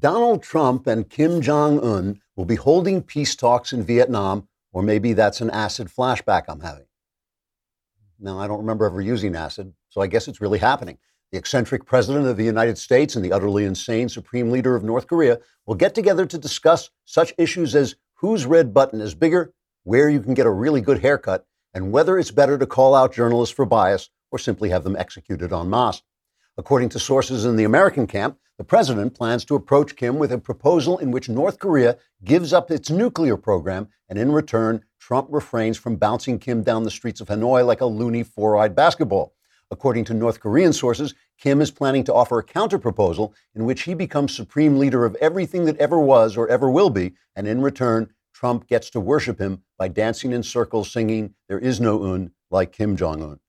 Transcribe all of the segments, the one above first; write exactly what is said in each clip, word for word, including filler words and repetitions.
Donald Trump and Kim Jong-un will be holding peace talks in Vietnam, or maybe that's an acid flashback I'm having. Now, I don't remember ever using acid, so I guess it's really happening. The eccentric president of the United States and the utterly insane supreme leader of North Korea will get together to discuss such issues as whose red button is bigger, where you can get a really good haircut, and whether it's better to call out journalists for bias or simply have them executed en masse. According to sources in the American camp, the president plans to approach Kim with a proposal in which North Korea gives up its nuclear program, and in return, Trump refrains from bouncing Kim down the streets of Hanoi like a loony four-eyed basketball. According to North Korean sources, Kim is planning to offer a counterproposal in which he becomes supreme leader of everything that ever was or ever will be, and in return, Trump gets to worship him by dancing in circles, singing, "There is no un," like Kim Jong-un.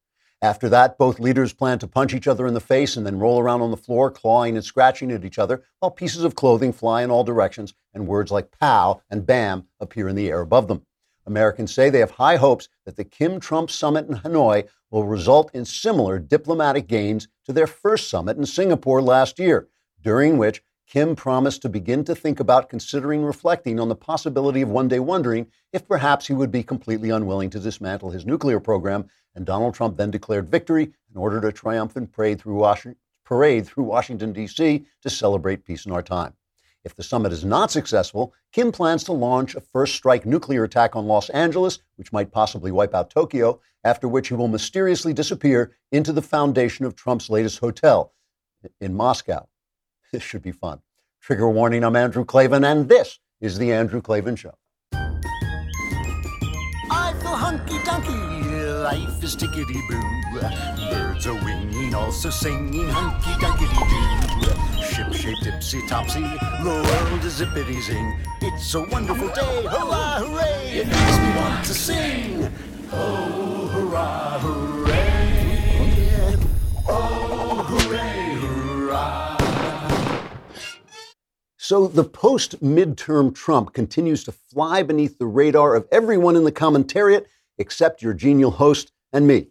After that, both leaders plan to punch each other in the face and then roll around on the floor, clawing and scratching at each other, while pieces of clothing fly in all directions and words like pow and bam appear in the air above them. Americans say they have high hopes that the Kim-Trump summit in Hanoi will result in similar diplomatic gains to their first summit in Singapore last year, during which Kim promised to begin to think about considering reflecting on the possibility of one day wondering if perhaps he would be completely unwilling to dismantle his nuclear program, and Donald Trump then declared victory and ordered a triumphant parade through, Was- parade through Washington, D C to celebrate peace in our time. If the summit is not successful, Kim plans to launch a first-strike nuclear attack on Los Angeles, which might possibly wipe out Tokyo, after which he will mysteriously disappear into the foundation of Trump's latest hotel in Moscow. This should be fun. Trigger warning, I'm Andrew Klavan, and this is The Andrew Klavan Show. I feel hunky-dunky, life is tickety-boo. Birds are winging, also singing hunky-dunky-doo. Ship-shaped, ipsy-topsy, the world is zippity-zing. It's a wonderful day, hurrah, hooray! It makes me want to sing. Oh, hurrah, hooray! Oh, hooray, hurrah! So the post-midterm Trump continues to fly beneath the radar of everyone in the commentariat, except your genial host and me.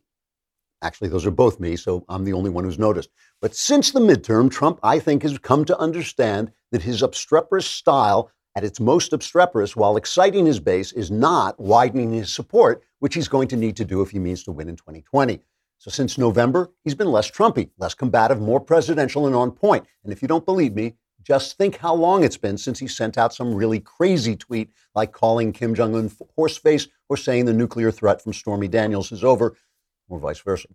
Actually, those are both me, so I'm the only one who's noticed. But since the midterm, Trump, I think, has come to understand that his obstreperous style, at its most obstreperous, while exciting his base, is not widening his support, which he's going to need to do if he means to win in twenty twenty. So since November, he's been less Trumpy, less combative, more presidential and on point. And if you don't believe me, just think how long it's been since he sent out some really crazy tweet, like calling Kim Jong-un horseface or saying the nuclear threat from Stormy Daniels is over, or vice versa.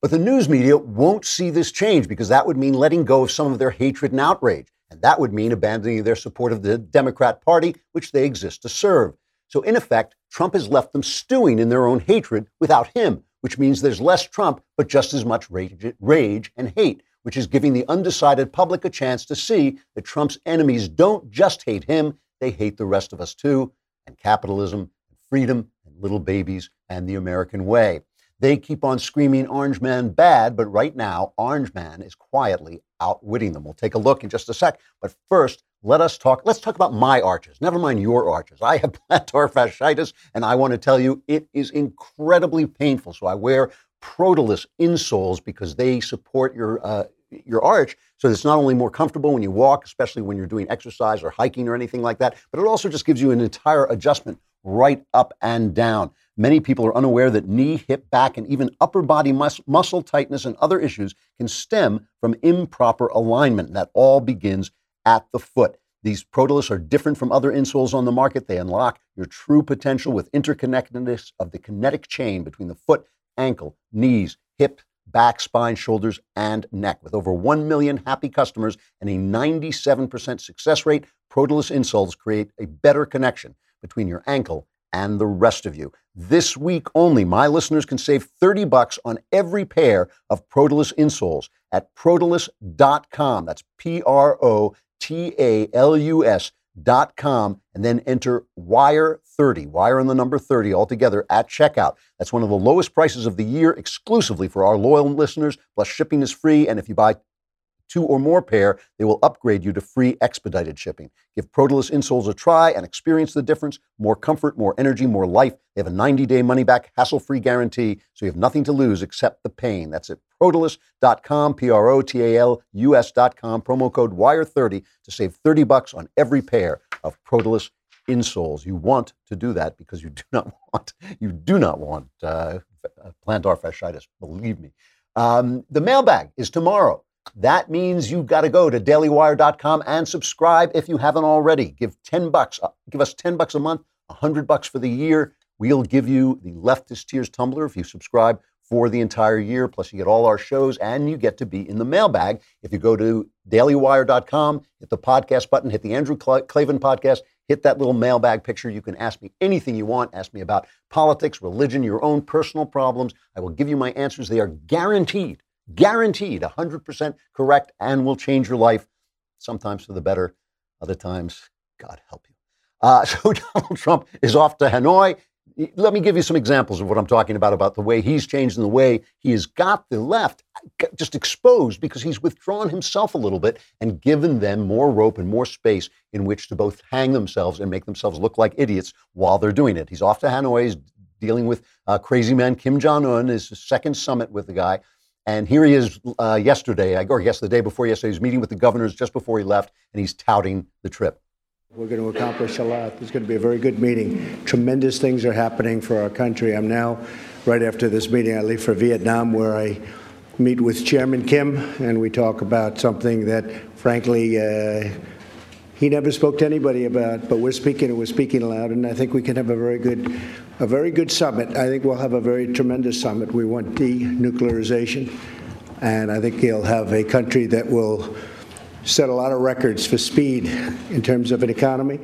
But the news media won't see this change, because that would mean letting go of some of their hatred and outrage. And that would mean abandoning their support of the Democrat Party, which they exist to serve. So in effect, Trump has left them stewing in their own hatred without him, which means there's less Trump, but just as much rage, rage and hate, which is giving the undecided public a chance to see that Trump's enemies don't just hate him, they hate the rest of us too, and capitalism, and freedom, and little babies, and the American way. They keep on screaming Orange Man bad, but right now, Orange Man is quietly outwitting them. We'll take a look in just a sec, but first, let us talk, let's talk about my arches, never mind your arches. I have plantar fasciitis, and I want to tell you, it is incredibly painful, so I wear Protalus insoles because they support your uh, your arch, so it's not only more comfortable when you walk, especially when you're doing exercise or hiking or anything like that, but it also just gives you an entire adjustment right up and down. Many people are unaware that knee, hip, back, and even upper body mus- muscle tightness and other issues can stem from improper alignment, and that all begins at the foot. These Protalus are different from other insoles on the market. They unlock your true potential with interconnectedness of the kinetic chain between the foot, ankle, knees, hip, back, spine, shoulders, and neck. With over one million happy customers and a ninety-seven percent success rate, Protalus insoles create a better connection between your ankle and the rest of you. This week only, my listeners can save thirty bucks on every pair of Protalus insoles at Protalus dot com. That's P R O T A L U S Dot com, and then enter Wire thirty, Wire and the number thirty altogether at checkout. That's one of the lowest prices of the year exclusively for our loyal listeners, plus shipping is free, and if you buy two or more pair, they will upgrade you to free expedited shipping. Give Protalus insoles a try and experience the difference. More comfort, more energy, more life. They have a ninety-day money-back, hassle-free guarantee, so you have nothing to lose except the pain. That's at Protalus dot com, P R O T A L U S dot com, promo code wire thirty to save thirty bucks on every pair of Protalus insoles. You want to do that because you do not want, you do not want uh, plantar fasciitis, believe me. Um, the mailbag is tomorrow. That means you got to go to daily wire dot com and subscribe if you haven't already. Give ten bucks, uh, give us ten bucks a month, one hundred bucks for the year. We'll give you the Leftist Tears Tumbler if you subscribe for the entire year. Plus you get all our shows and you get to be in the mailbag. If you go to daily wire dot com, hit the podcast button, hit the Andrew Cla- Klavan podcast, hit that little mailbag picture. You can ask me anything you want. Ask me about politics, religion, your own personal problems. I will give you my answers. They are guaranteed, guaranteed, one hundred percent correct, and will change your life, sometimes for the better, other times, God help you. Uh, so Donald Trump is off to Hanoi. Let me give you some examples of what I'm talking about, about the way he's changed and the way he has got the left just exposed because he's withdrawn himself a little bit and given them more rope and more space in which to both hang themselves and make themselves look like idiots while they're doing it. He's off to Hanoi. He's dealing with uh, crazy man Kim Jong-un, his second summit with the guy. And here he is uh, yesterday, or yes, the day before yesterday, he's meeting with the governors just before he left, and he's touting the trip. We're going to accomplish a lot. It's going to be a very good meeting. Tremendous things are happening for our country. I'm now, right after this meeting, I leave for Vietnam, where I meet with Chairman Kim, and we talk about something that, frankly, uh, he never spoke to anybody about, but we're speaking and we're speaking loud, and I think we can have a very good a very good summit. I think we'll have a very tremendous summit. We want denuclearization, and I think he'll have a country that will set a lot of records for speed in terms of an economy.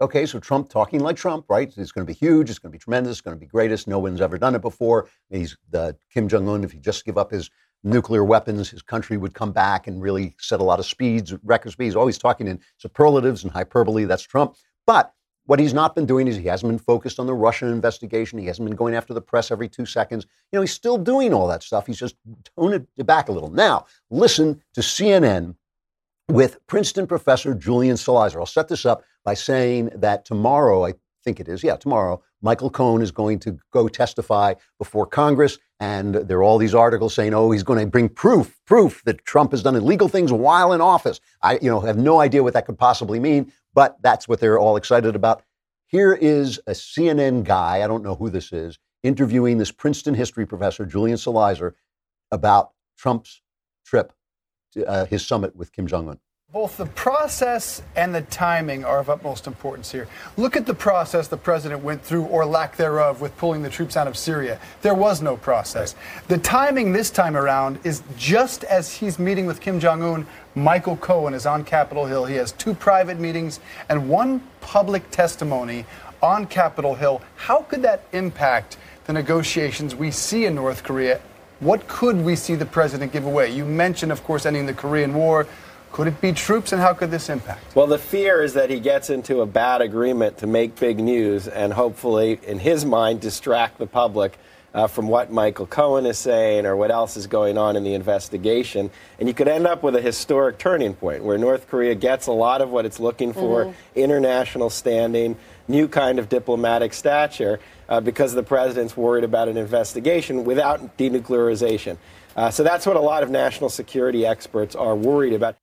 Okay, so Trump talking like Trump, right? It's going to be huge. It's going to be tremendous. It's going to be greatest. No one's ever done it before. He's the Kim Jong-un. If he just give up his nuclear weapons, his country would come back and really set a lot of speeds, record speeds. Always talking in superlatives and hyperbole. That's Trump. But what he's not been doing is he hasn't been focused on the Russian investigation. He hasn't been going after the press every two seconds. You know, he's still doing all that stuff. He's just toning it back a little. Now, listen to C N N with Princeton professor Julian Salizer. I'll set this up by saying that tomorrow, I think it is, yeah, tomorrow, Michael Cohen is going to go testify before Congress, and there are all these articles saying, oh, he's going to bring proof, proof that Trump has done illegal things while in office. I, you know, have no idea what that could possibly mean, but that's what they're all excited about. Here is a C N N guy, I don't know who this is, interviewing this Princeton history professor, Julian Salizer, about Trump's trip Uh, his summit with Kim Jong-un. Both the process and the timing are of utmost importance here. Look at the process the president went through, or lack thereof, with pulling the troops out of Syria. There was no process. Right. The timing this time around is just as he's meeting with Kim Jong-un, Michael Cohen is on Capitol Hill. He has two private meetings and one public testimony on Capitol Hill. How could that impact the negotiations we see in North Korea? What could we see the president give away? You mentioned, of course, ending the Korean War. Could it be troops, and how could this impact? Well, the fear is that he gets into a bad agreement to make big news and hopefully, in his mind, distract the public uh, from what Michael Cohen is saying or what else is going on in the investigation. And you could end up with a historic turning point where North Korea gets a lot of what it's looking for, mm-hmm. international standing, new kind of diplomatic stature, uh, because the president's worried about an investigation without denuclearization. Uh, so that's what a lot of national security experts are worried about.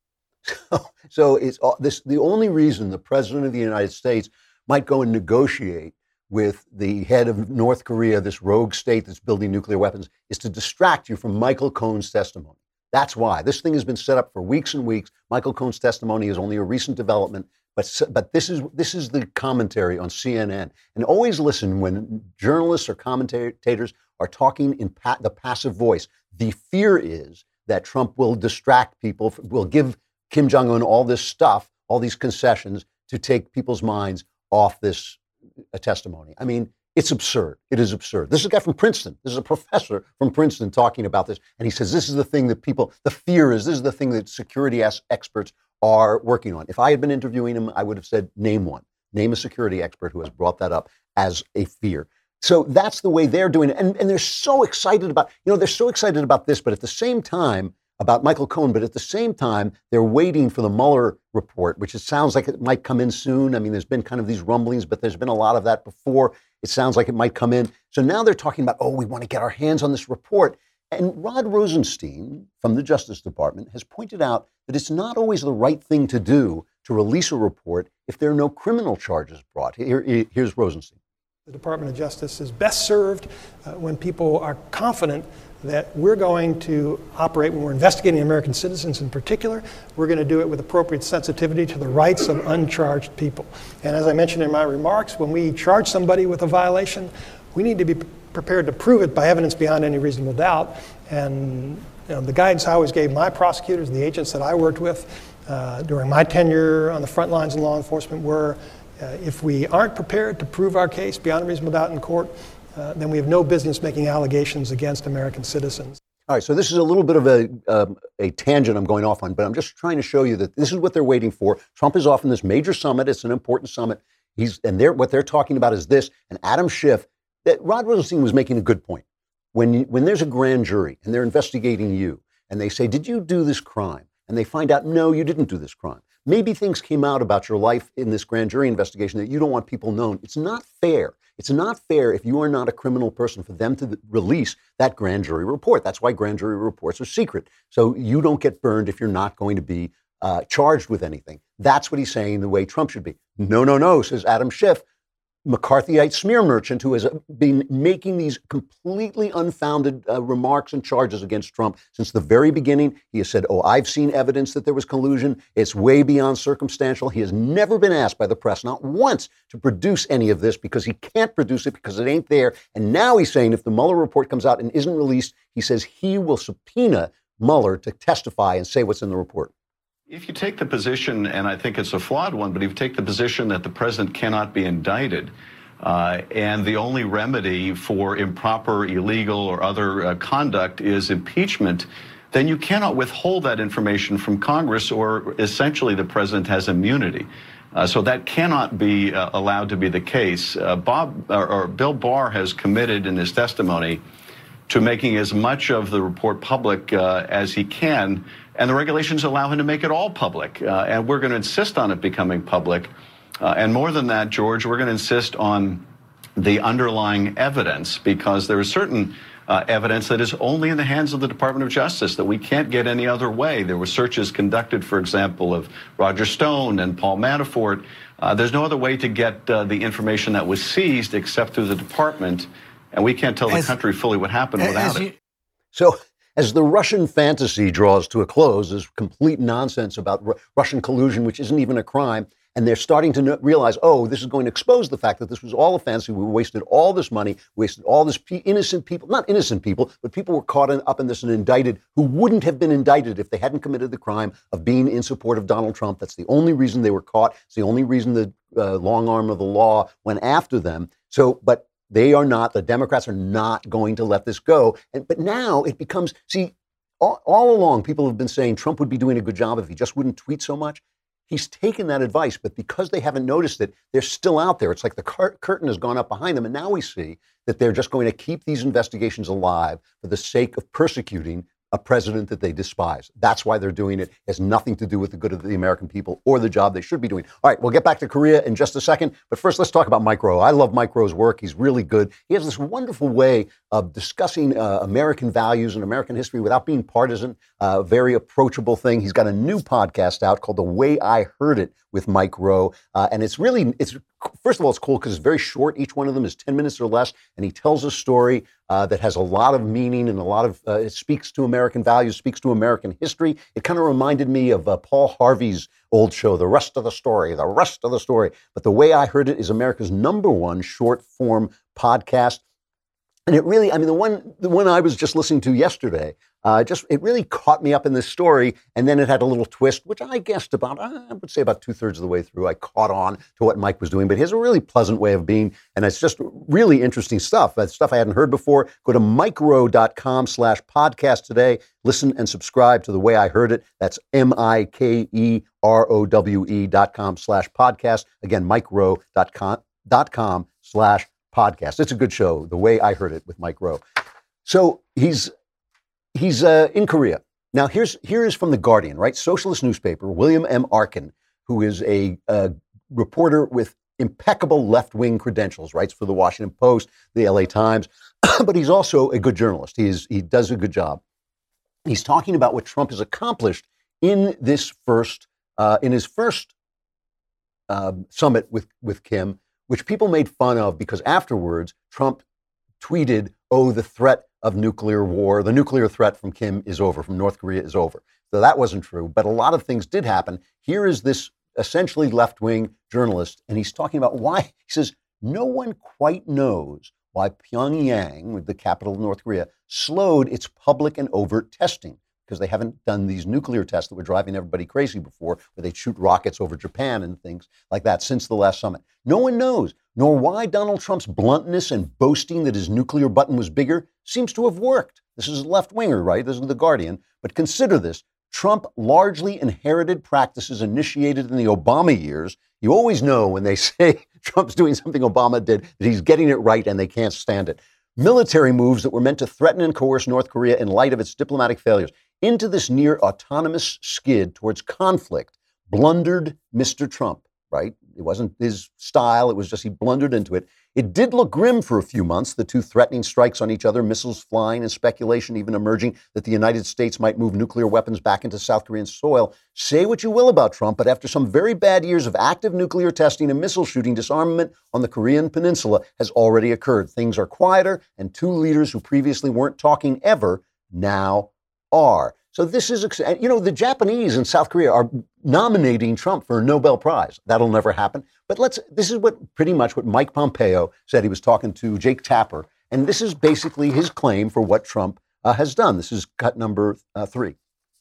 So, so it's uh, this the only reason the president of the United States might go and negotiate with the head of North Korea, this rogue state that's building nuclear weapons, is to distract you from Michael Cohen's testimony. That's why. This thing has been set up for weeks and weeks. Michael Cohen's testimony is only a recent development. But but this is this is the commentary on C N N. And always listen when journalists or commentators are talking in pa- the passive voice. The fear is that Trump will distract people, will give Kim Jong-un all this stuff, all these concessions to take people's minds off this uh, testimony. I mean, it's absurd. It is absurd. This is a guy from Princeton. This is a professor from Princeton talking about this. And he says this is the thing that people, the fear is this is the thing that security experts are working on. If I had been interviewing him, I would have said, name one. Name a security expert who has brought that up as a fear. So that's the way they're doing it. And, and they're so excited about, you know, they're so excited about this, but at the same time, about Michael Cohen, but at the same time, they're waiting for the Mueller report, which it sounds like it might come in soon. I mean, there's been kind of these rumblings, but there's been a lot of that before. It sounds like it might come in. So now they're talking about, oh, we want to get our hands on this report. And Rod Rosenstein from the Justice Department has pointed out that it's not always the right thing to do to release a report if there are no criminal charges brought. Here, here's Rosenstein. The Department of Justice is best served uh, when people are confident that we're going to operate, when we're investigating American citizens in particular, we're going to do it with appropriate sensitivity to the rights of uncharged people. And as I mentioned in my remarks, when we charge somebody with a violation, we need to be prepared to prove it by evidence beyond any reasonable doubt. And you know, the guidance I always gave my prosecutors, the agents that I worked with uh, during my tenure on the front lines in law enforcement were, Uh, if we aren't prepared to prove our case beyond a reasonable doubt in court, uh, then we have no business making allegations against American citizens. All right, so this is a little bit of a um, a tangent I'm going off on, but I'm just trying to show you that this is what they're waiting for. Trump is off in this major summit. It's an important summit. He's and they're what they're talking about is this. And Adam Schiff, that Rod Rosenstein was making a good point. When you, when there's a grand jury and they're investigating you and they say, did you do this crime? And they find out, no, you didn't do this crime. Maybe things came out about your life in this grand jury investigation that you don't want people known. It's not fair. It's not fair if you are not a criminal person for them to release that grand jury report. That's why grand jury reports are secret. So you don't get burned if you're not going to be uh, charged with anything. That's what he's saying the way Trump should be. No, no, no, says Adam Schiff, McCarthyite smear merchant who has been making these completely unfounded uh, remarks and charges against Trump since the very beginning. He has said, oh, I've seen evidence that there was collusion. It's way beyond circumstantial. He has never been asked by the press, not once, to produce any of this because he can't produce it because it ain't there. And now he's saying if the Mueller report comes out and isn't released, he says he will subpoena Mueller to testify and say what's in the report. If you take the position, and I think it's a flawed one, but if you take the position that the president cannot be indicted, uh, and the only remedy for improper, illegal, or other uh, conduct is impeachment, then you cannot withhold that information from Congress, or essentially the president has immunity. Uh, so that cannot be uh, allowed to be the case. Uh, Bob or, or Bill Barr has committed in his testimony to making as much of the report public uh, as he can. And the regulations allow him to make it all public. Uh, and we're going to insist on it becoming public. Uh, and more than that, George, we're going to insist on the underlying evidence, because there is certain uh, evidence that is only in the hands of the Department of Justice that we can't get any other way. There were searches conducted, for example, of Roger Stone and Paul Manafort. Uh, there's no other way to get uh, the information that was seized except through the department. And we can't tell the as, country fully what happened as, without as you- it. So. As the Russian fantasy draws to a close, there's complete nonsense about R- Russian collusion, which isn't even a crime. And they're starting to no- realize, oh, this is going to expose the fact that this was all a fantasy. We wasted all this money, wasted all this pe- innocent people, not innocent people, but people were caught in, up in this and indicted who wouldn't have been indicted if they hadn't committed the crime of being in support of Donald Trump. That's the only reason they were caught. It's the only reason the uh, long arm of the law went after them. So, but. They are not, the Democrats are not going to let this go. And, but now it becomes, see, all, all along people have been saying Trump would be doing a good job if he just wouldn't tweet so much. He's taken that advice, but because they haven't noticed it, they're still out there. It's like the cur- curtain has gone up behind them. And now we see that they're just going to keep these investigations alive for the sake of persecuting a president that they despise. That's why they're doing it. It has nothing to do with the good of the American people or the job they should be doing. All right, we'll get back to Korea in just a second. But first, let's talk about Mike Rowe. I love Mike Rowe's work. He's really good. He has this wonderful way of discussing uh, American values and American history without being partisan, a uh, very approachable thing. He's got a new podcast out called The Way I Heard It with Mike Rowe. Uh, and it's really, it's first of all, it's cool because it's very short. Each one of them is ten minutes or less. And he tells a story Uh, that has a lot of meaning and a lot of, uh, it speaks to American values, speaks to American history. It kind of reminded me of uh, Paul Harvey's old show, The Rest of the Story, The Rest of the Story. But The Way I Heard It is America's number one short form podcast. And it really, I mean, the one the one I was just listening to yesterday, uh, just it really caught me up in this story. And then it had a little twist, which I guessed about, I would say about two thirds of the way through, I caught on to what Mike was doing. But he has a really pleasant way of being. And it's just really interesting stuff. That's stuff I hadn't heard before. Go to mikerowe.com slash podcast today. Listen and subscribe to The Way I Heard It. That's M-I-K-E-R-O-W-E dot com slash podcast. Again, mikerowe.com slash podcast. Podcast. It's a good show, The Way I Heard It with Mike Rowe. So he's he's uh, in Korea. Now, here's here is from The Guardian, right? Socialist newspaper, William M. Arkin, who is a uh, reporter with impeccable left-wing credentials, writes for the Washington Post, the L A Times, but he's also a good journalist. He is, he does a good job. He's talking about what Trump has accomplished in this first uh, in his first uh, summit with with Kim, which people made fun of because afterwards Trump tweeted, "Oh, the threat of nuclear war, the nuclear threat from Kim is over, from North Korea is over." So that wasn't true, but a lot of things did happen. Here is this essentially left-wing journalist, and he's talking about why, he says, no one quite knows why Pyongyang, the capital of North Korea, slowed its public and overt testing, because they haven't done these nuclear tests that were driving everybody crazy before, where they'd shoot rockets over Japan and things like that since the last summit. No one knows, nor why Donald Trump's bluntness and boasting that his nuclear button was bigger seems to have worked. This is a left-winger, right? This is The Guardian. But consider this. Trump largely inherited practices initiated in the Obama years. You always know when they say Trump's doing something Obama did, that he's getting it right and they can't stand it. Military moves that were meant to threaten and coerce North Korea in light of its diplomatic failures into this near autonomous skid towards conflict blundered Mister Trump, right? It wasn't his style. It was just he blundered into it. It did look grim for a few months, the two threatening strikes on each other, missiles flying, and speculation even emerging that the United States might move nuclear weapons back into South Korean soil. Say what you will about Trump, but after some very bad years of active nuclear testing and missile shooting, disarmament on the Korean peninsula has already occurred. Things are quieter, and two leaders who previously weren't talking ever now are. So this is, you know, the Japanese and South Korea are nominating Trump for a Nobel Prize. That'll never happen. But let's, this is what pretty much what Mike Pompeo said. He was talking to Jake Tapper, and this is basically his claim for what Trump uh, has done. This is cut number uh, three.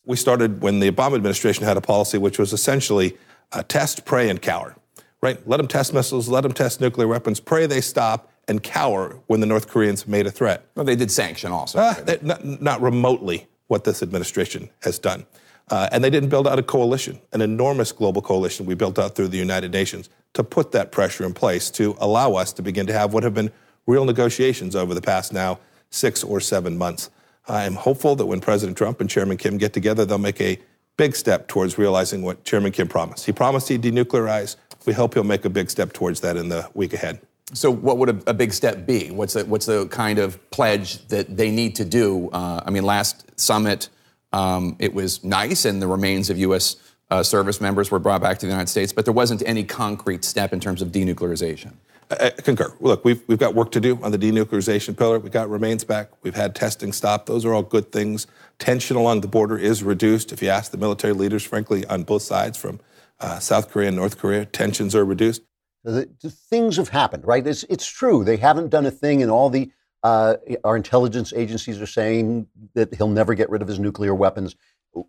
We started when the Obama administration had a policy which was essentially uh, test, pray, and cower, right? Let them test missiles, let them test nuclear weapons, pray they stop, and cower when the North Koreans made a threat. Well, they did sanction also. Uh, they, not, not remotely what this administration has done. Uh, and they didn't build out a coalition, an enormous global coalition we built out through the United Nations to put that pressure in place to allow us to begin to have what have been real negotiations over the past now six or seven months. I am hopeful that when President Trump and Chairman Kim get together, they'll make a big step towards realizing what Chairman Kim promised. He promised he'd denuclearize. We hope he'll make a big step towards that in the week ahead. So what would a, a big step be? What's the, what's the kind of pledge that they need to do? Uh, I mean, last summit, um, it was nice, and the remains of U S uh, service members were brought back to the United States, but there wasn't any concrete step in terms of denuclearization. I, I concur. Look, we've, we've got work to do on the denuclearization pillar. We got remains back. We've had testing stop. Those are all good things. Tension along the border is reduced. If you ask the military leaders, frankly, on both sides from uh, South Korea and North Korea, tensions are reduced. The, the things have happened, right? It's it's true. They haven't done a thing, and all the uh, our intelligence agencies are saying that he'll never get rid of his nuclear weapons.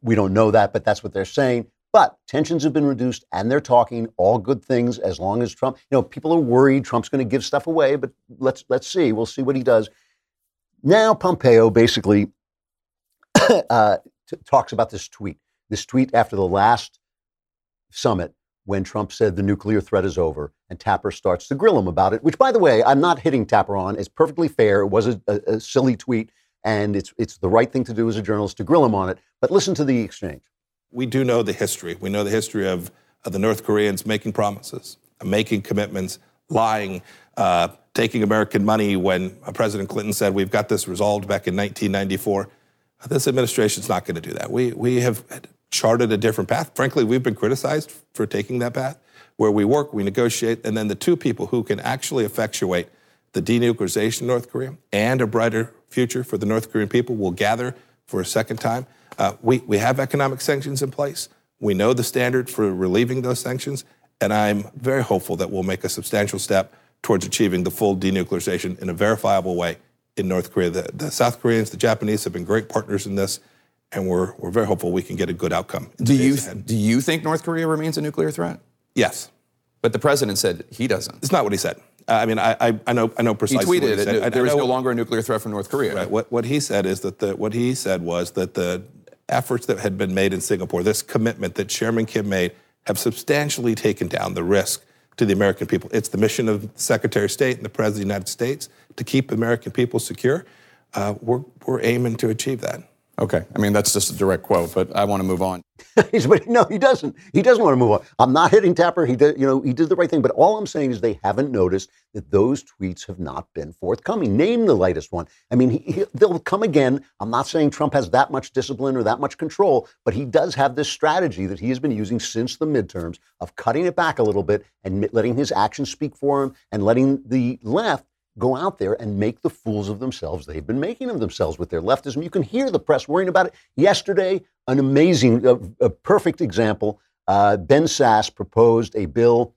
We don't know that, but that's what they're saying. But tensions have been reduced, and they're talking all good things as long as Trump. You know, people are worried Trump's going to give stuff away, but let's let's see. We'll see what he does. Now Pompeo basically uh, t- talks about this tweet. This tweet after the last summit, when Trump said the nuclear threat is over, and Tapper starts to grill him about it, which, by the way, I'm not hitting Tapper on. It's perfectly fair. It was a, a, a silly tweet, and it's it's the right thing to do as a journalist to grill him on it. But listen to the exchange. We do know the history. We know the history of, of the North Koreans making promises, making commitments, lying, uh, taking American money when President Clinton said, we've got this resolved back in nineteen ninety-four. This administration's not going to do that. We we have charted a different path. Frankly, we've been criticized for taking that path, where we work, we negotiate, and then the two people who can actually effectuate the denuclearization of North Korea and a brighter future for the North Korean people will gather for a second time. Uh, we, we have economic sanctions in place. We know the standard for relieving those sanctions, and I'm very hopeful that we'll make a substantial step towards achieving the full denuclearization in a verifiable way in North Korea. The, the South Koreans, the Japanese have been great partners in this, and we're we're very hopeful we can get a good outcome. Do you th- do you think North Korea remains a nuclear threat? Yes, but the president said he doesn't. It's not what he said. Uh, I mean, I, I I know I know precisely. He tweeted what he it. Said. There I, I is know, no longer a nuclear threat from North Korea. Right. What what he said is that the what he said was that the efforts that had been made in Singapore, this commitment that Chairman Kim made, have substantially taken down the risk to the American people. It's the mission of the Secretary of State and the President of the United States to keep American people secure. Uh, we're we're aiming to achieve that. Okay. I mean, that's just a direct quote, but I want to move on. No, he doesn't. He doesn't want to move on. I'm not hitting Tapper. He did, you know, he did the right thing. But all I'm saying is they haven't noticed that those tweets have not been forthcoming. Name the latest one. I mean, he, he, they'll come again. I'm not saying Trump has that much discipline or that much control, but he does have this strategy that he has been using since the midterms of cutting it back a little bit and letting his actions speak for him and letting the left go out there and make the fools of themselves. They've been making of themselves with their leftism. You can hear the press worrying about it. Yesterday, an amazing, a, a perfect example, uh, Ben Sasse proposed a bill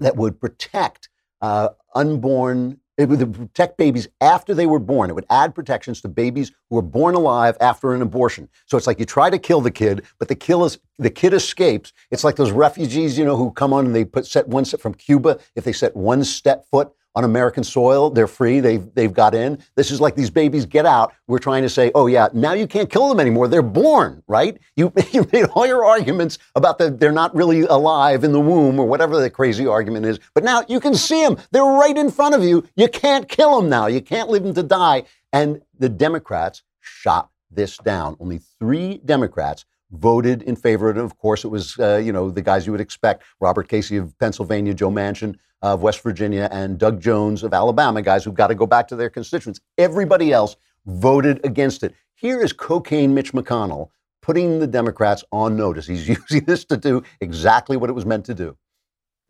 that would protect uh, unborn, it would protect babies after they were born. It would add protections to babies who were born alive after an abortion. So it's like you try to kill the kid, but the kill is, the kid escapes. It's like those refugees, you know, who come on and they put set one step from Cuba. If they set one step foot on American soil, they're free. They've, they've got in. This is like these babies get out. We're trying to say, oh, yeah, now you can't kill them anymore. They're born, right? You, you made all your arguments about that they're not really alive in the womb or whatever the crazy argument is. But now you can see them. They're right in front of you. You can't kill them now. You can't leave them to die. And the Democrats shot this down. Only three Democrats voted in favor of it. Of course, it was, uh, you know, the guys you would expect, Robert Casey of Pennsylvania, Joe Manchin of West Virginia, and Doug Jones of Alabama, guys who've got to go back to their constituents. Everybody else voted against it. Here is cocaine Mitch McConnell putting the Democrats on notice. He's using this to do exactly what it was meant to do.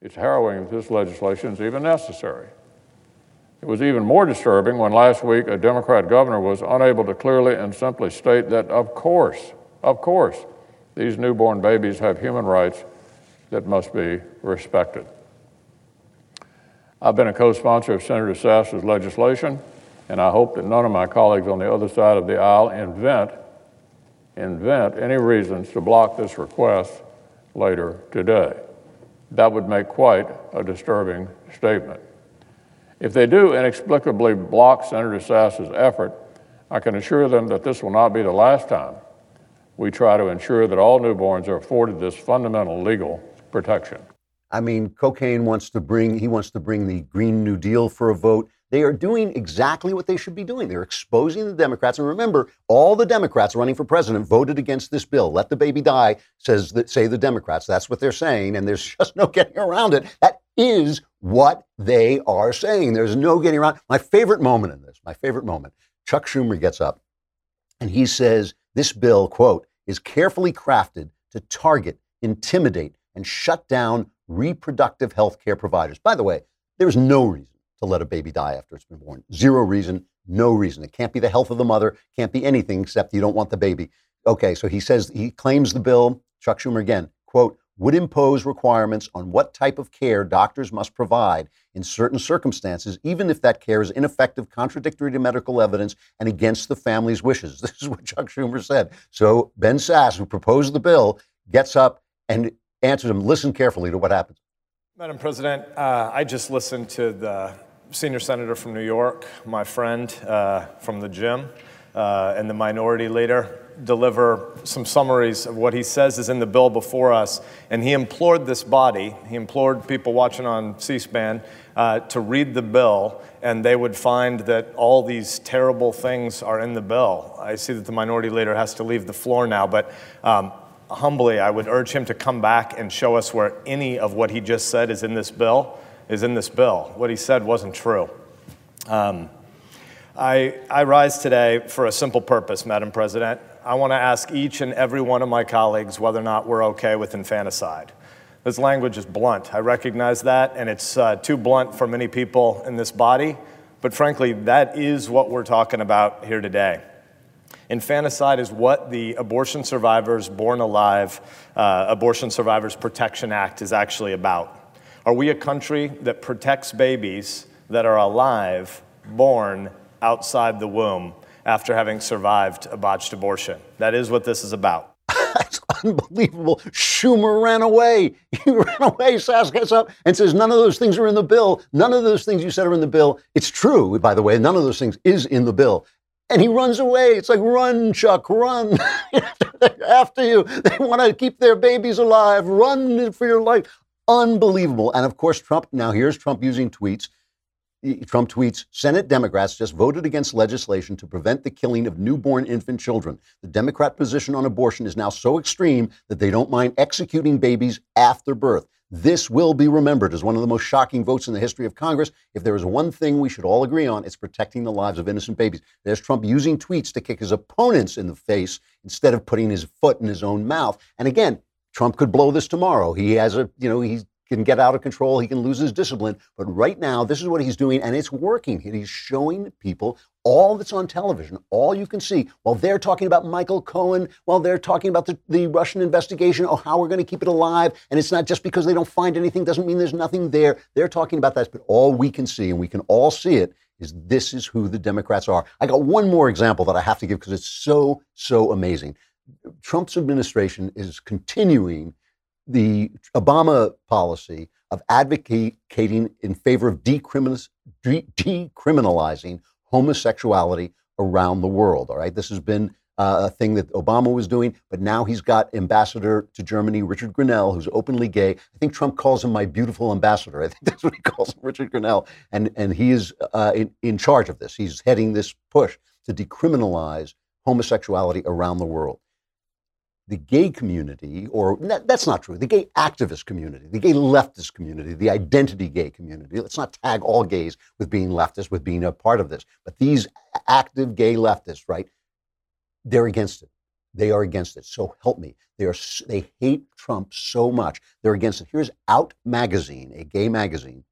It's harrowing if this legislation is even necessary. It was even more disturbing when last week a Democrat governor was unable to clearly and simply state that, of course, of course, these newborn babies have human rights that must be respected. I've been a co-sponsor of Senator Sasse's legislation, and I hope that none of my colleagues on the other side of the aisle invent, invent any reasons to block this request later today. That would make quite a disturbing statement. If they do inexplicably block Senator Sasse's effort, I can assure them that this will not be the last time we try to ensure that all newborns are afforded this fundamental legal protection. I mean, cocaine wants to bring, he wants to bring the Green New Deal for a vote. They are doing exactly what they should be doing. They're exposing the Democrats. And remember, all the Democrats running for president voted against this bill. Let the baby die, says the, say the Democrats. That's what they're saying. And there's just no getting around it. That is what they are saying. There's no getting around. My favorite moment in this, my favorite moment, Chuck Schumer gets up and he says, this bill, quote, is carefully crafted to target, intimidate, and shut down reproductive health care providers. By the way, there's no reason to let a baby die after it's been born. Zero reason, no reason. It can't be the health of the mother, can't be anything except you don't want the baby. Okay, so he says, he claims the bill, Chuck Schumer again, quote, would impose requirements on what type of care doctors must provide in certain circumstances, even if that care is ineffective, contradictory to medical evidence, and against the family's wishes. This is what Chuck Schumer said. So Ben Sasse, who proposed the bill, gets up and answers him. Listen carefully to what happens. Madam President, uh, I just listened to the senior senator from New York, my friend uh, from the gym, uh, and the minority leader deliver some summaries of what he says is in the bill before us. And he implored this body, he implored people watching on C-SPAN uh, to read the bill, and they would find that all these terrible things are in the bill. I see that the minority leader has to leave the floor now, but um, humbly, I would urge him to come back and show us where any of what he just said is in this bill, is in this bill. What he said wasn't true. Um, I, I rise today for a simple purpose, Madam President. I want to ask each and every one of my colleagues whether or not we're okay with infanticide. This language is blunt. I recognize that, and it's uh, too blunt for many people in this body. But frankly, that is what we're talking about here today. Infanticide is what the Abortion Survivors Born Alive, uh, Abortion Survivors Protection Act is actually about. Are we a country that protects babies that are alive, born outside the womb, after having survived a botched abortion? That is what this is about. That's unbelievable. Schumer ran away. He ran away. Sasse gets up and says, none of those things are in the bill. None of those things you said are in the bill. It's true, by the way. None of those things is in the bill. And he runs away. It's like, run, Chuck, run. They're after you. They want to keep their babies alive. Run for your life. Unbelievable. And, of course, Trump. Now, here's Trump using tweets Trump tweets, Senate Democrats just voted against legislation to prevent the killing of newborn infant children. The Democrat position on abortion is now so extreme that they don't mind executing babies after birth. This will be remembered as one of the most shocking votes in the history of Congress. If there is one thing we should all agree on, it's protecting the lives of innocent babies. There's Trump using tweets to kick his opponents in the face instead of putting his foot in his own mouth. And again, Trump could blow this tomorrow. He has a, you know, he's can get out of control. He can lose his discipline. But right now, this is what he's doing, and it's working. He's showing people all that's on television, all you can see, while they're talking about Michael Cohen, while they're talking about the, the Russian investigation, oh, how we're going to keep it alive. And it's not just because they don't find anything doesn't mean there's nothing there. They're talking about that. But all we can see, and we can all see it, is this is who the Democrats are. I got one more example that I have to give because it's so, so amazing. Trump's administration is continuing the Obama policy of advocating in favor of decriminaliz- de- decriminalizing homosexuality around the world. All right. This has been uh, a thing that Obama was doing, but now he's got ambassador to Germany, Richard Grenell, who's openly gay. I think Trump calls him my beautiful ambassador. I think that's what he calls him, Richard Grenell. And, and he is uh, in, in charge of this. He's heading this push to decriminalize homosexuality around the world. The gay community, or that's not true, the gay activist community, the gay leftist community, the identity gay community. Let's not tag all gays with being leftist, with being a part of this. But these active gay leftists, right, they're against it. They are against it. So help me. They are. They hate Trump so much. They're against it. Here's Out Magazine, a gay magazine.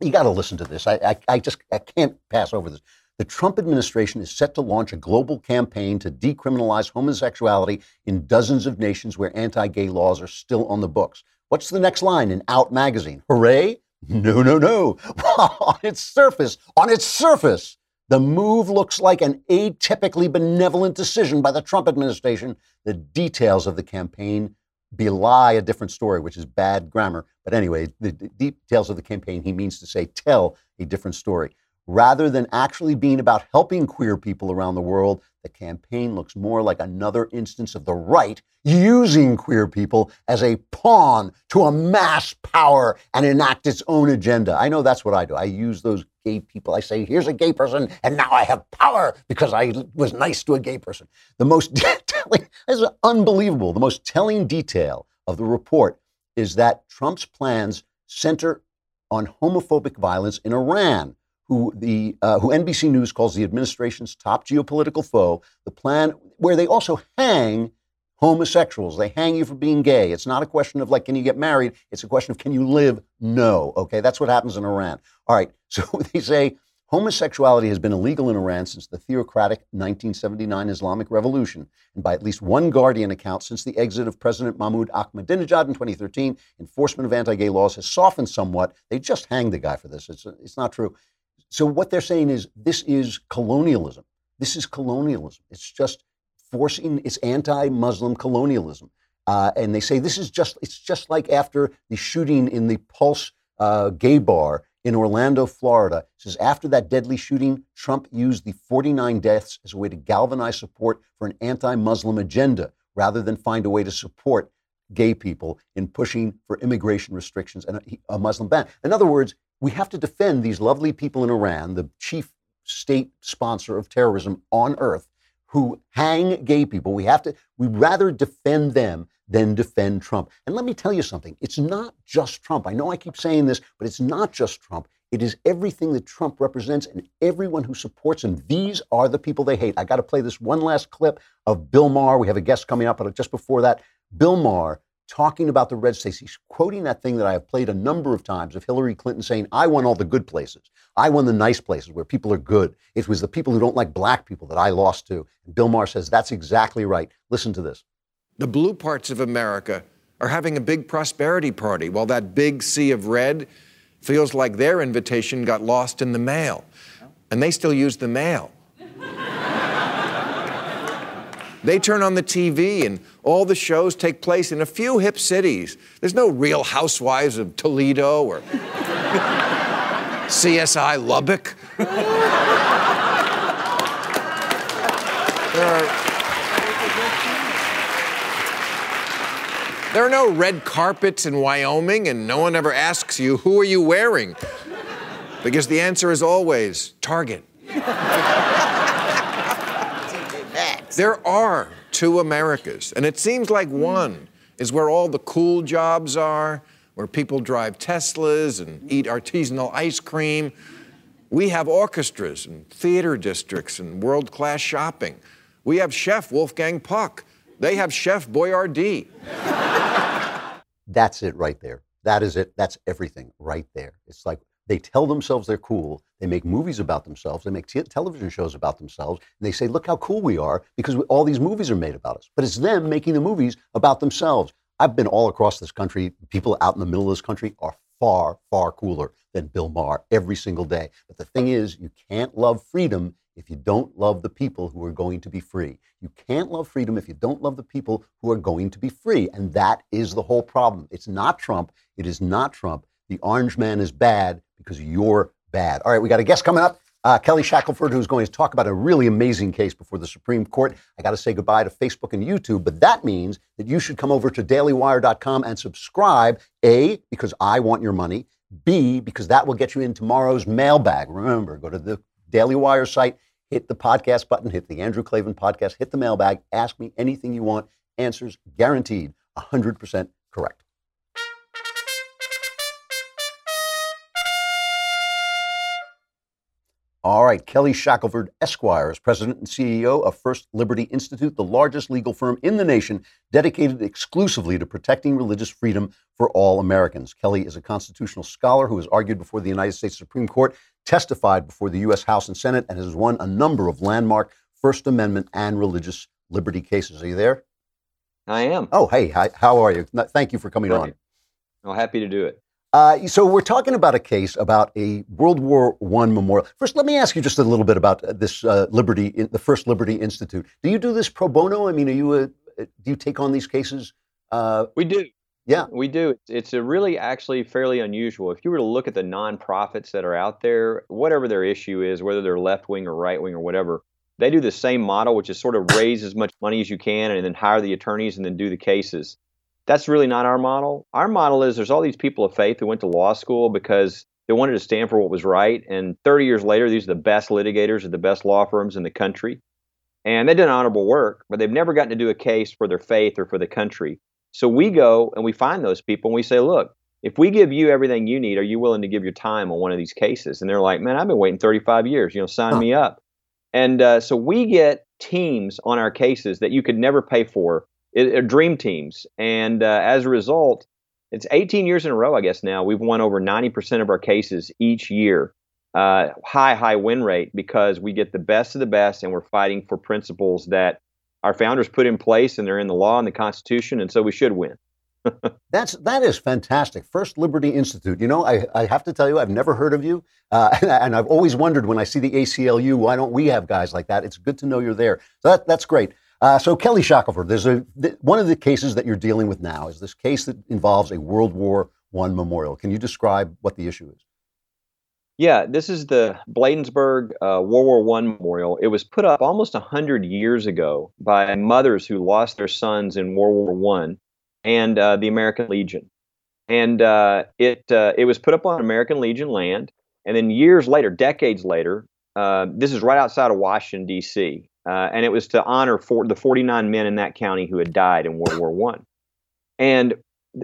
You got to listen to this. I, I, I just I can't pass over this. The Trump administration is set to launch a global campaign to decriminalize homosexuality in dozens of nations where anti-gay laws are still on the books. What's the next line in Out Magazine? Hooray? No, no, no. on its surface, on its surface, the move looks like an atypically benevolent decision by the Trump administration. The details of the campaign belie a different story, which is bad grammar. But anyway, the details of the campaign, he means to say, tell a different story. Rather than actually being about helping queer people around the world, the campaign looks more like another instance of the right using queer people as a pawn to amass power and enact its own agenda. I know that's what I do. I use those gay people. I say, here's a gay person, and now I have power because I was nice to a gay person. The most telling, this is unbelievable, the most telling detail of the report is that Trump's plans center on homophobic violence in Iran, who the uh, who N B C News calls the administration's top geopolitical foe, the plan where they also hang homosexuals. They hang you for being gay. It's not a question of, like, can you get married? It's a question of, can you live? No. Okay, that's what happens in Iran. All right, so they say homosexuality has been illegal in Iran since the theocratic nineteen seventy-nine Islamic Revolution, and by at least one Guardian account, since the exit of President Mahmoud Ahmadinejad in twenty thirteen, enforcement of anti-gay laws has softened somewhat. They just hanged the guy for this. It's, it's not true. So what they're saying is this is colonialism. This is colonialism. It's just forcing, it's anti-Muslim colonialism. Uh, and they say this is just, it's just like after the shooting in the Pulse uh, gay bar in Orlando, Florida. It says after that deadly shooting, Trump used the forty-nine deaths as a way to galvanize support for an anti-Muslim agenda rather than find a way to support gay people in pushing for immigration restrictions and a, a Muslim ban. In other words, we have to defend these lovely people in Iran, the chief state sponsor of terrorism on earth, who hang gay people. We have to, we'd rather defend them than defend Trump. And let me tell you something. It's not just Trump. I know I keep saying this, but it's not just Trump. It is everything that Trump represents and everyone who supports him. These are the people they hate. I got to play this one last clip of Bill Maher. We have a guest coming up, but just before that, Bill Maher talking about the red states. He's quoting that thing that I have played a number of times of Hillary Clinton saying, I won all the good places. I won the nice places where people are good. It was the people who don't like black people that I lost to. And Bill Maher says, that's exactly right. Listen to this. The blue parts of America are having a big prosperity party while that big sea of red feels like their invitation got lost in the mail. And they still use the mail. They turn on the T V and all the shows take place in a few hip cities. There's no Real Housewives of Toledo or C S I Lubbock. There are, there are no red carpets in Wyoming, and no one ever asks you, who are you wearing? Because the answer is always Target. There are two Americas, and it seems like one is where all the cool jobs are, where people drive Teslas and eat artisanal ice cream. We have orchestras and theater districts and world-class shopping. We have Chef Wolfgang Puck. They have Chef Boyardee. That's it right there. That is it. That's everything right there. It's like they tell themselves they're cool. They make movies about themselves. They make t- television shows about themselves. And they say, look how cool we are because we, all these movies are made about us. But it's them making the movies about themselves. I've been all across this country. People out in the middle of this country are far, far cooler than Bill Maher every single day. But the thing is, you can't love freedom if you don't love the people who are going to be free. You can't love freedom if you don't love the people who are going to be free. And that is the whole problem. It's not Trump. It is not Trump. The orange man is bad because you're bad. All right, we got a guest coming up. Uh, Kelly Shackelford, who's going to talk about a really amazing case before the Supreme Court. I got to say goodbye to Facebook and YouTube, but that means that you should come over to daily wire dot com and subscribe, A, because I want your money, B, because that will get you in tomorrow's mailbag. Remember, go to the Daily Wire site, hit the podcast button, hit the Andrew Klavan podcast, hit the mailbag, ask me anything you want, answers guaranteed, one hundred percent correct. All right, Kelly Shackelford, Esquire, is president and C E O of First Liberty Institute, the largest legal firm in the nation dedicated exclusively to protecting religious freedom for all Americans. Kelly is a constitutional scholar who has argued before the United States Supreme Court, testified before the U S House and Senate, and has won a number of landmark First Amendment and religious liberty cases. Are you there? I am. Oh, hey, hi, how are you? Thank you for coming Thank on. You. Well, happy to do it. Uh, so we're talking about a case about a World War One memorial. First, let me ask you just a little bit about this uh, Liberty, the First Liberty Institute. Do you do this pro bono? I mean, are you a, do you take on these cases? Uh, we do. Yeah, we do. It's a really actually fairly unusual. If you were to look at the nonprofits that are out there, whatever their issue is, whether they're left wing or right wing or whatever, they do the same model, which is sort of raise as much money as you can and then hire the attorneys and then do the cases. That's really not our model. Our model is there's all these people of faith who went to law school because they wanted to stand for what was right. And thirty years later, these are the best litigators at the best law firms in the country. And they did honorable work, but they've never gotten to do a case for their faith or for the country. So we go and we find those people and we say, look, if we give you everything you need, are you willing to give your time on one of these cases? And they're like, man, I've been waiting thirty-five years, you know, sign huh. me up. And uh, so we get teams on our cases that you could never pay for. It, it, dream teams. And uh, as a result, it's eighteen years in a row, I guess now, we've won over ninety percent of our cases each year. Uh, high, high win rate because we get the best of the best and we're fighting for principles that our founders put in place and they're in the law and the Constitution, and so we should win. That's, that is fantastic. First Liberty Institute. You know, I, I have to tell you, I've never heard of you. Uh, and, and I've always wondered when I see the A C L U, why don't we have guys like that? It's good to know you're there. So that, that's great. Uh, so Kelly Shackelford, there's a th- one of the cases that you're dealing with now is this case that involves a World War One memorial. Can you describe what the issue is? Yeah, this is the Bladensburg uh, World War One memorial. It was put up almost one hundred years ago by mothers who lost their sons in World War One and uh, the American Legion. And uh, it uh, it was put up on American Legion land. And then years later, decades later, uh, this is right outside of Washington, D C, Uh, and it was to honor for the forty-nine men in that county who had died in World War One. And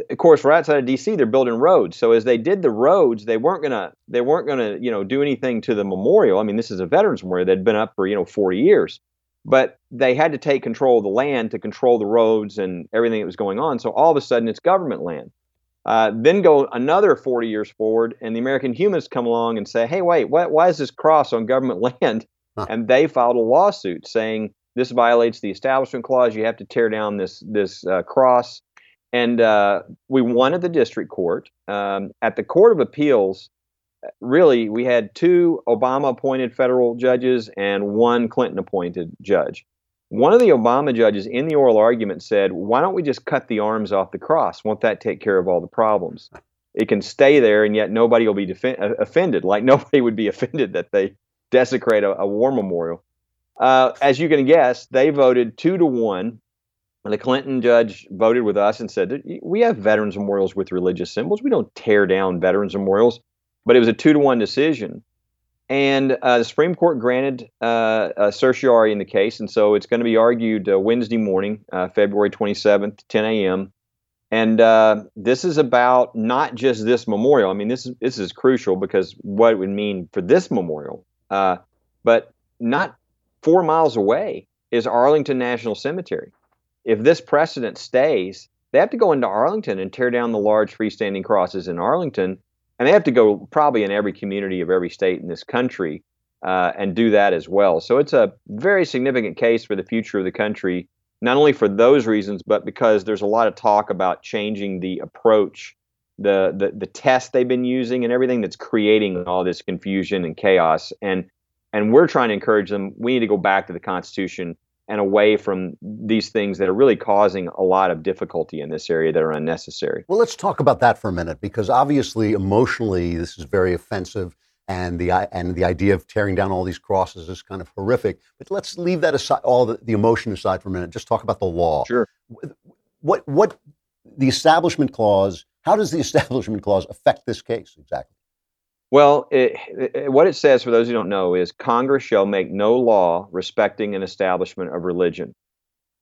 of course, right outside of D C, they're building roads. So as they did the roads, they weren't gonna they weren't gonna you know do anything to the memorial. I mean, this is a veterans memorial that had been up for you know forty years, but they had to take control of the land to control the roads and everything that was going on. So all of a sudden, it's government land. Uh, then go another forty years forward, and the American humanists come along and say, "Hey, wait, why, why is this cross on government land?" Huh. And they filed a lawsuit saying this violates the Establishment Clause. You have to tear down this this uh, cross. And uh, we won at the district court. Um, at the Court of Appeals, really, we had two Obama-appointed federal judges and one Clinton-appointed judge. One of the Obama judges in the oral argument said, why don't we just cut the arms off the cross? Won't that take care of all the problems? It can stay there, and yet nobody will be defen- offended. Like, nobody would be offended that they desecrate a, a war memorial. Uh, as you can guess, they voted two to one. And the Clinton judge voted with us and said, we have veterans memorials with religious symbols. We don't tear down veterans memorials. but it was a two to one decision. And uh, the Supreme Court granted uh, a certiorari in the case, and so it's going to be argued uh, Wednesday morning, uh, February twenty-seventh, ten a.m. And uh, this is about not just this memorial. I mean, this is this is crucial because what it would mean for this memorial, uh, but not four miles away is Arlington National Cemetery. If this precedent stays, they have to go into Arlington and tear down the large freestanding crosses in Arlington. And they have to go probably in every community of every state in this country uh, and do that as well. So it's a very significant case for the future of the country, not only for those reasons, but because there's a lot of talk about changing the approach, the the, the test they've been using and everything that's creating all this confusion and chaos. And, and we're trying to encourage them. We need to go back to the Constitution and away from these things that are really causing a lot of difficulty in this area that are unnecessary. Well, let's talk about that for a minute, because obviously, emotionally, this is very offensive, and the and the idea of tearing down all these crosses is kind of horrific. But let's leave that aside, all the, the emotion aside for a minute. Just talk about the law. Sure. What what the Establishment Clause? How does the Establishment Clause affect this case exactly? Well, it, it, what it says, for those who don't know, is Congress shall make no law respecting an establishment of religion.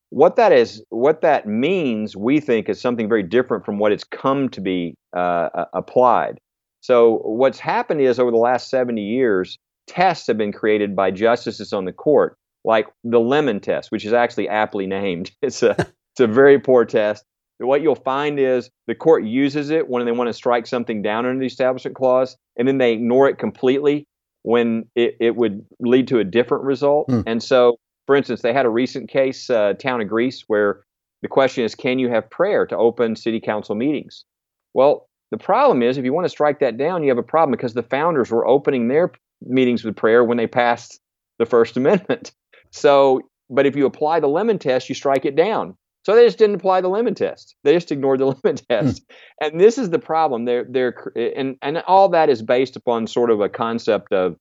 What that is, what that means, we think, is something very different from what it's come to be uh, applied. So what's happened is, over the last seventy years, tests have been created by justices on the court, like the Lemon test, which is actually aptly named. It's a, it's a very poor test. What you'll find is the court uses it when they want to strike something down under the Establishment Clause, and then they ignore it completely when it, it would lead to a different result. Mm. And so, for instance, they had a recent case, uh, Town of Greece, where the question is, can you have prayer to open city council meetings? Well, the problem is, if you want to strike that down, you have a problem, because the founders were opening their meetings with prayer when they passed the First Amendment. So, but if you apply the Lemon test, you strike it down. So they just didn't apply the Lemon test. They just ignored the Lemon test. Mm. And this is the problem. They're, they're, and, and all that is based upon sort of a concept of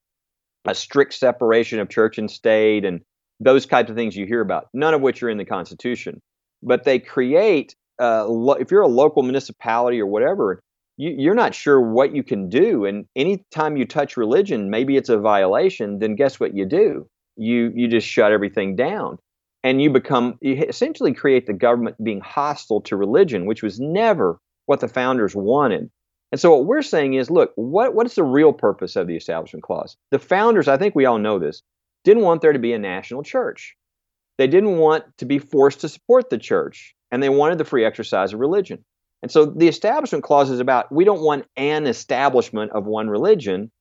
a strict separation of church and state and those types of things you hear about, none of which are in the Constitution. But they create, uh, lo- if you're a local municipality or whatever, you, you're not sure what you can do. And any time you touch religion, maybe it's a violation, then guess what you do? You You just shut everything down. And you become, you essentially create the government being hostile to religion, which was never what the founders wanted. And so what we're saying is, look, what what is the real purpose of the Establishment Clause? The founders, I think we all know this, didn't want there to be a national church. They didn't want to be forced to support the church, and they wanted the free exercise of religion. And so the Establishment Clause is about, we don't want an establishment of one religion.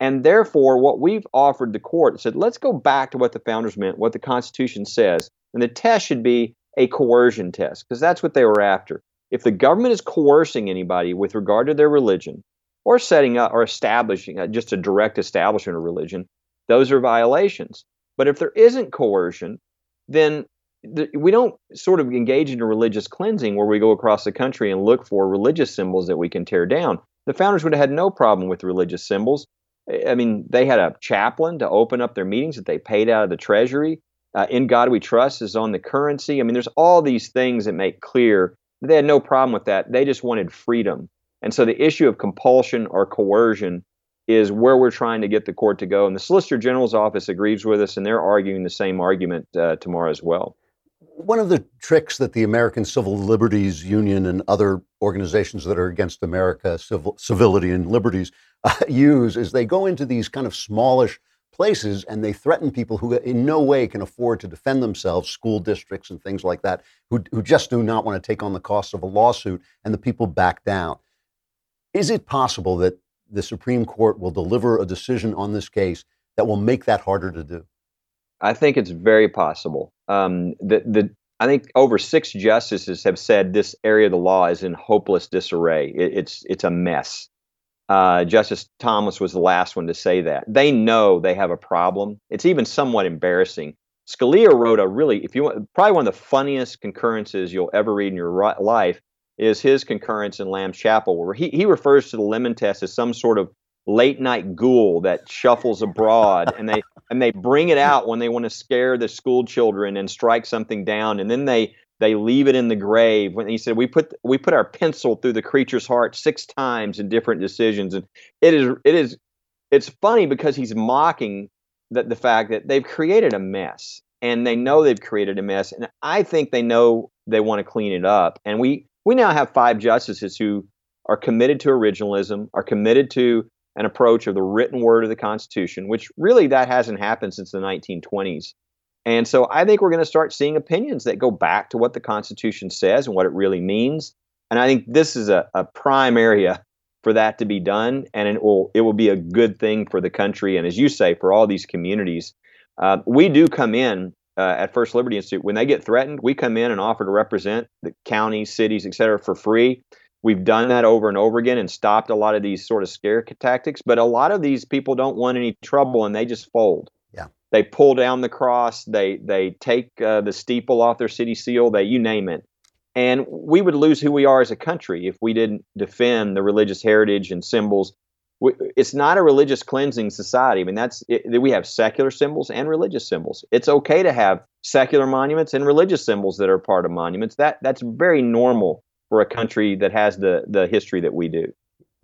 And therefore, what we've offered the court said, let's go back to what the founders meant, what the Constitution says. And the test should be a coercion test, because that's what they were after. If the government is coercing anybody with regard to their religion, or setting up or establishing a, just a direct establishment of religion, those are violations. But if there isn't coercion, then th- we don't sort of engage in a religious cleansing where we go across the country and look for religious symbols that we can tear down. The founders would have had no problem with religious symbols. I mean, they had a chaplain to open up their meetings that they paid out of the Treasury. Uh, In God We Trust is on the currency. I mean, there's all these things that make clear that they had no problem with that. They just wanted freedom. And so the issue of compulsion or coercion is where we're trying to get the court to go. And the Solicitor General's office agrees with us, and they're arguing the same argument uh, tomorrow as well. One of the tricks that the American Civil Liberties Union and other organizations that are against America, civil, civility and liberties, uh, use is they go into these kind of smallish places and they threaten people who in no way can afford to defend themselves, school districts and things like that, who, who just do not want to take on the cost of a lawsuit, and the people back down. Is it possible that the Supreme Court will deliver a decision on this case that will make that harder to do? I think it's very possible. Um, the, the, I think over six justices have said this area of the law is in hopeless disarray. It, it's it's a mess. Uh, Justice Thomas was the last one to say that. They know they have a problem. It's even somewhat embarrassing. Scalia wrote a really, if you want, probably one of the funniest concurrences you'll ever read in your ri- life is his concurrence in Lamb's Chapel, where he, he refers to the Lemon test as some sort of late night ghoul that shuffles abroad, and they and they bring it out when they want to scare the school children and strike something down, and then they They leave it in the grave. When he said, we put we put our pencil through the creature's heart six times in different decisions. And it is it is it's funny because he's mocking that the fact that they've created a mess, and they know they've created a mess. And I think they know they want to clean it up. And we we now have five justices who are committed to originalism, are committed to an approach of the written word of the Constitution, which really that hasn't happened since the nineteen twenties. And so I think we're going to start seeing opinions that go back to what the Constitution says and what it really means. And I think this is a, a prime area for that to be done. And it will, it will be a good thing for the country. And as you say, for all these communities, uh, we do come in uh, at First Liberty Institute. When they get threatened, we come in and offer to represent the counties, cities, et cetera, for free. We've done that over and over again and stopped a lot of these sort of scare tactics. But a lot of these people don't want any trouble, and they just fold. Yeah, they pull down the cross. They they take uh, the steeple off their city seal. They you name it. And we would lose who we are as a country if we didn't defend the religious heritage and symbols. We, it's not a religious cleansing society. I mean, that's it, we have secular symbols and religious symbols. It's okay to have secular monuments and religious symbols that are part of monuments. That that's very normal for a country that has the the history that we do.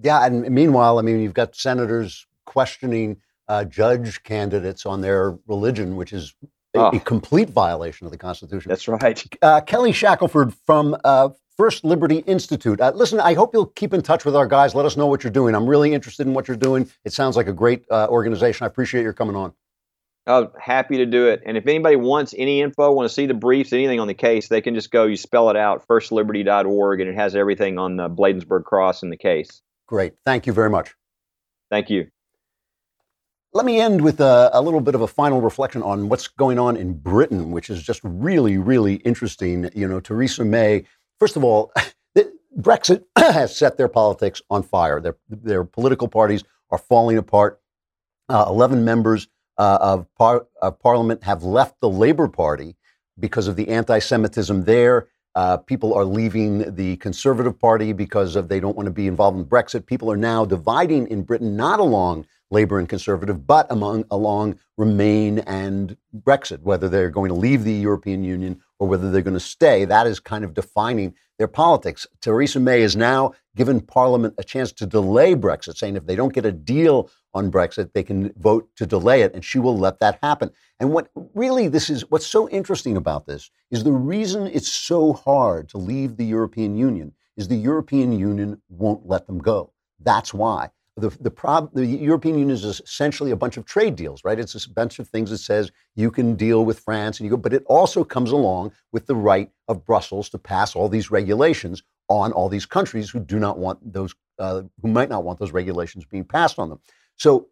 Yeah, and meanwhile, I mean, you've got senators questioning uh, judge candidates on their religion, which is oh. a, a complete violation of the Constitution. That's right. Uh, Kelly Shackelford from uh, First Liberty Institute. Uh, listen, I hope you'll keep in touch with our guys. Let us know what you're doing. I'm really interested in what you're doing. It sounds like a great uh, organization. I appreciate your coming on. Oh, happy to do it. And if anybody wants any info, want to see the briefs, anything on the case, they can just go, you spell it out, first liberty dot org, and it has everything on the Bladensburg Cross and the case. Great. Thank you very much. Thank you. Let me end with a, a little bit of a final reflection on what's going on in Britain, which is just really, really interesting. You know, Theresa May, first of all, Brexit has set their politics on fire. Their, their political parties are falling apart. Uh, eleven members Uh, of, par- of Parliament have left the Labour Party because of the anti-Semitism there. Uh, people are leaving the Conservative Party because of they don't want to be involved in Brexit. People are now dividing in Britain, not along Labour and Conservative, but among along Remain and Brexit, whether they're going to leave the European Union or whether they're going to stay. That is kind of defining their politics. Theresa May has now given Parliament a chance to delay Brexit, saying if they don't get a deal on Brexit, they can vote to delay it, and she will let that happen. And what really this is, what's so interesting about this is the reason it's so hard to leave the European Union is the European Union won't let them go. That's why. The the, prob- the European Union is essentially a bunch of trade deals, right? It's a bunch of things that says you can deal with France, and you go, but it also comes along with the right of Brussels to pass all these regulations on all these countries who do not want those, uh, who might not want those regulations being passed on them. So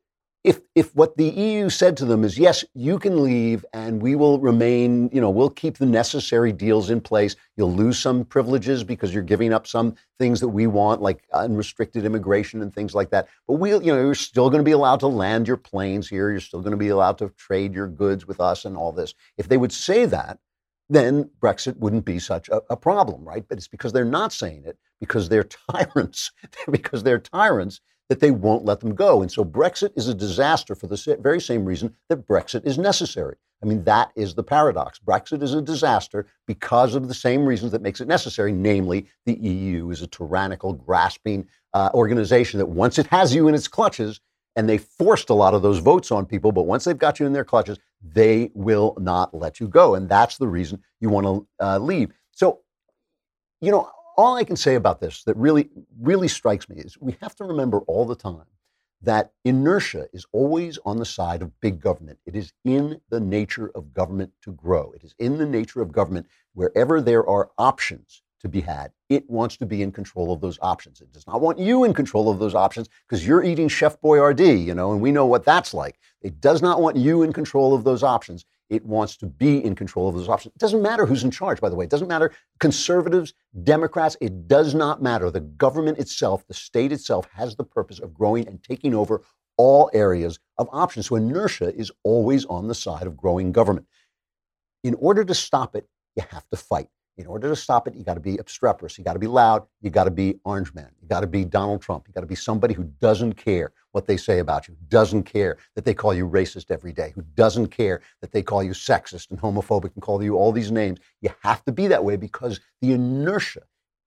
if if what the E U said to them is, yes, you can leave and we will remain, you know, we'll keep the necessary deals in place. You'll lose some privileges because you're giving up some things that we want, like unrestricted immigration and things like that. But we'll, you know, you're still going to be allowed to land your planes here. You're still going to be allowed to trade your goods with us and all this. If they would say that, then Brexit wouldn't be such a, a problem, right? But it's because they're not saying it, because they're tyrants, because they're tyrants, that they won't let them go. And so Brexit is a disaster for the very same reason that Brexit is necessary. I mean, that is the paradox. Brexit is a disaster because of the same reasons that makes it necessary, namely the E U is a tyrannical, grasping uh, organization that once it has you in its clutches, and they forced a lot of those votes on people, but once they've got you in their clutches, they will not let you go. And that's the reason you want to uh, leave. So, you know, all I can say about this that really, really strikes me is we have to remember all the time that inertia is always on the side of big government. It is in the nature of government to grow. It is in the nature of government wherever there are options to be had, it wants to be in control of those options. It does not want you in control of those options because you're eating Chef Boyardee, you know, and we know what that's like. It does not want you in control of those options. It wants to be in control of those options. It doesn't matter who's in charge, by the way. It doesn't matter conservatives, Democrats. It does not matter. The government itself, the state itself, has the purpose of growing and taking over all areas of options. So inertia is always on the side of growing government. In order to stop it, you have to fight. In order to stop it, you got to be obstreperous. You got to be loud. You got to be Orange Man. You got to be Donald Trump. You got to be somebody who doesn't care what they say about you, doesn't care that they call you racist every day, who doesn't care that they call you sexist and homophobic and call you all these names. You have to be that way because the inertia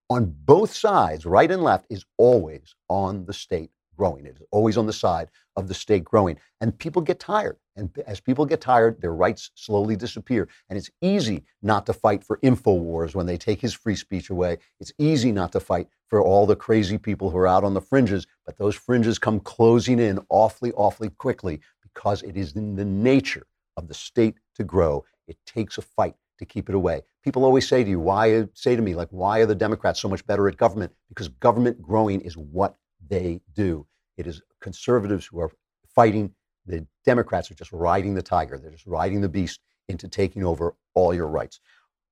on both sides, right and left, is always on the state growing. It is always on the side of the state growing. And people get tired. And as people get tired, their rights slowly disappear. And it's easy not to fight for InfoWars when they take his free speech away. It's easy not to fight for all the crazy people who are out on the fringes. But those fringes come closing in awfully, awfully quickly because it is in the nature of the state to grow. It takes a fight to keep it away. People always say to you, why say to me, like, why are the Democrats so much better at government? Because government growing is what they do. It is conservatives who are fighting. The Democrats are just riding the tiger. They're just riding the beast into taking over all your rights.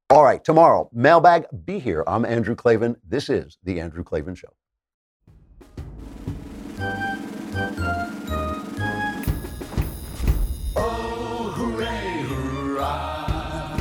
All right, tomorrow, mailbag, be here. I'm Andrew Klavan. This is The Andrew Klavan Show. Oh, hooray, hurrah.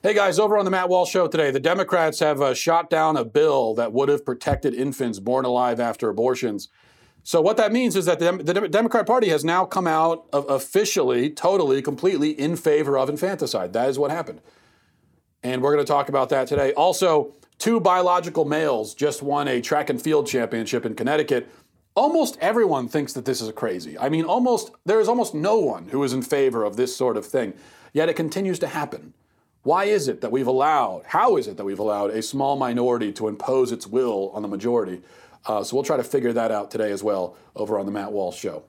Hey guys, over on the Matt Walsh Show today, the Democrats have uh, shot down a bill that would have protected infants born alive after abortions. So what that means is that the, the Democrat Party has now come out of officially, totally, completely in favor of infanticide. That is what happened. And we're going to talk about that today. Also, two biological males just won a track and field championship in Connecticut. Almost everyone thinks that this is crazy. I mean, almost there is almost no one who is in favor of this sort of thing. Yet it continues to happen. Why is it that we've allowed, how is it that we've allowed a small minority to impose its will on the majority? Uh, so we'll try to figure that out today as well over on the Matt Walsh Show.